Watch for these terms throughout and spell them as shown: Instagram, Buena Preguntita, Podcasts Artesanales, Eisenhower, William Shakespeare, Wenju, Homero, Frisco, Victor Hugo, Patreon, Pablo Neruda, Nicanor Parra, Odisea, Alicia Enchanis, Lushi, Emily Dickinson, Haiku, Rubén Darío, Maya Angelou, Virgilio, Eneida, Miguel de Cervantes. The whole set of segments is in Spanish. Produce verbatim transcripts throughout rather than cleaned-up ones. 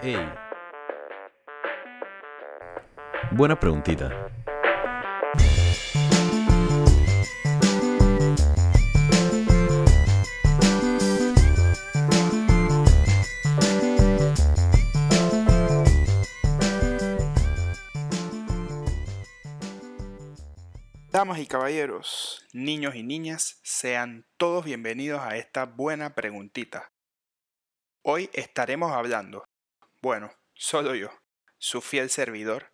Hey. Buena preguntita. Damas y caballeros, niños y niñas, sean todos bienvenidos a esta buena preguntita. Hoy estaremos hablando, bueno, solo yo, su fiel servidor,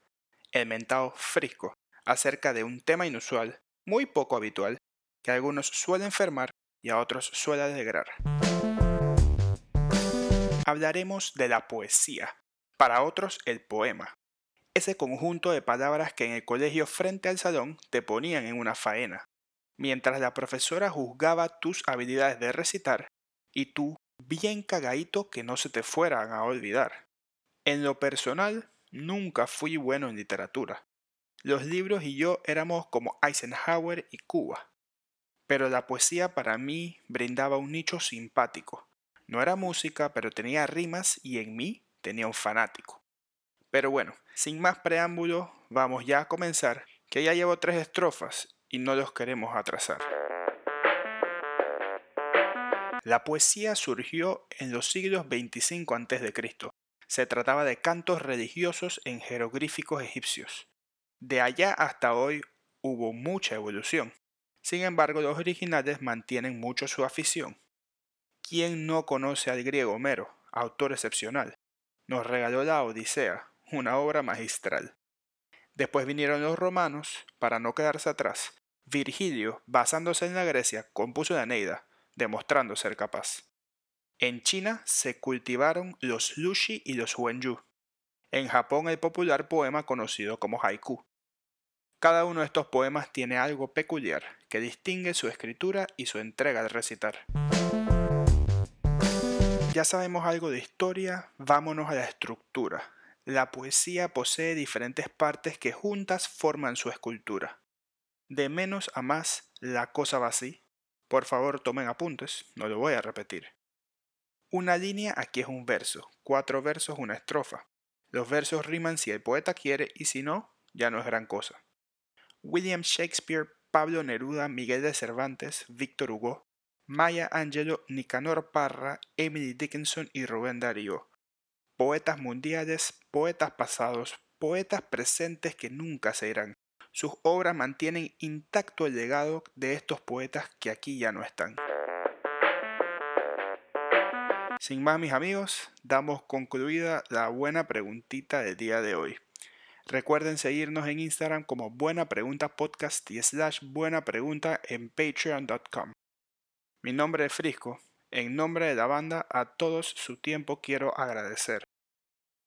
el mentado Frisco, acerca de un tema inusual, muy poco habitual, que a algunos suele enfermar y a otros suele alegrar. Hablaremos de la poesía, para otros el poema, ese conjunto de palabras que en el colegio frente al salón te ponían en una faena, mientras la profesora juzgaba tus habilidades de recitar y tú, bien cagadito, que no se te fueran a olvidar. En lo personal, nunca fui bueno en literatura. Los libros y yo éramos como Eisenhower y Cuba. Pero la poesía para mí brindaba un nicho simpático. No era música, pero tenía rimas y en mí tenía un fanático. Pero bueno, sin más preámbulos, vamos ya a comenzar, que ya llevo tres estrofas y no los queremos atrasar. La poesía surgió en los siglos veinticinco antes de Cristo. Se trataba de cantos religiosos en jeroglíficos egipcios. De allá hasta hoy hubo mucha evolución. Sin embargo, los originales mantienen mucho su afición. ¿Quién no conoce al griego Homero, autor excepcional? Nos regaló la Odisea, una obra magistral. Después vinieron los romanos, para no quedarse atrás. Virgilio, basándose en la Grecia, compuso la Eneida, demostrando ser capaz. En China se cultivaron los Lushi y los Wenju. En Japón el popular poema conocido como Haiku. Cada uno de estos poemas tiene algo peculiar que distingue su escritura y su entrega al recitar. Ya sabemos algo de historia, vámonos a la estructura. La poesía posee diferentes partes que juntas forman su escultura. De menos a más, la cosa va así. Por favor, tomen apuntes, no lo voy a repetir. Una línea aquí es un verso, cuatro versos una estrofa. Los versos riman si el poeta quiere y si no, ya no es gran cosa. William Shakespeare, Pablo Neruda, Miguel de Cervantes, Victor Hugo, Maya Angelou, Nicanor Parra, Emily Dickinson y Rubén Darío. Poetas mundiales, poetas pasados, poetas presentes que nunca se irán. Sus obras mantienen intacto el legado de estos poetas que aquí ya no están. Sin más, mis amigos, damos concluida la buena preguntita del día de hoy. Recuerden seguirnos en Instagram como Buena Pregunta Podcast y slash Buena Pregunta en patreon punto com. Mi nombre es Frisco. En nombre de la banda, a todos su tiempo quiero agradecer.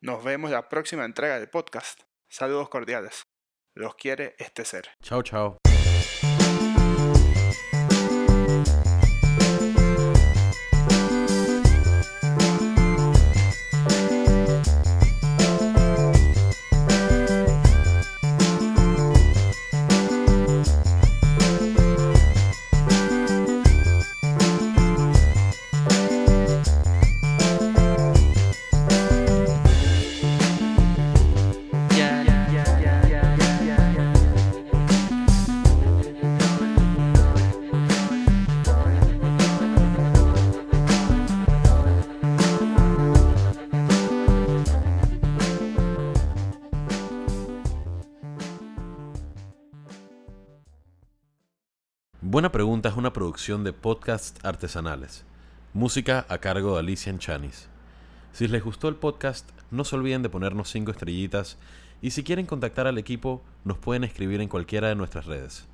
Nos vemos la próxima entrega del podcast. Saludos cordiales. Los quiere este ser. Chao, chao. Buena Pregunta es una producción de Podcasts Artesanales. Música a cargo de Alicia Enchanis. Si les gustó el podcast, no se olviden de ponernos cinco estrellitas y si quieren contactar al equipo, nos pueden escribir en cualquiera de nuestras redes.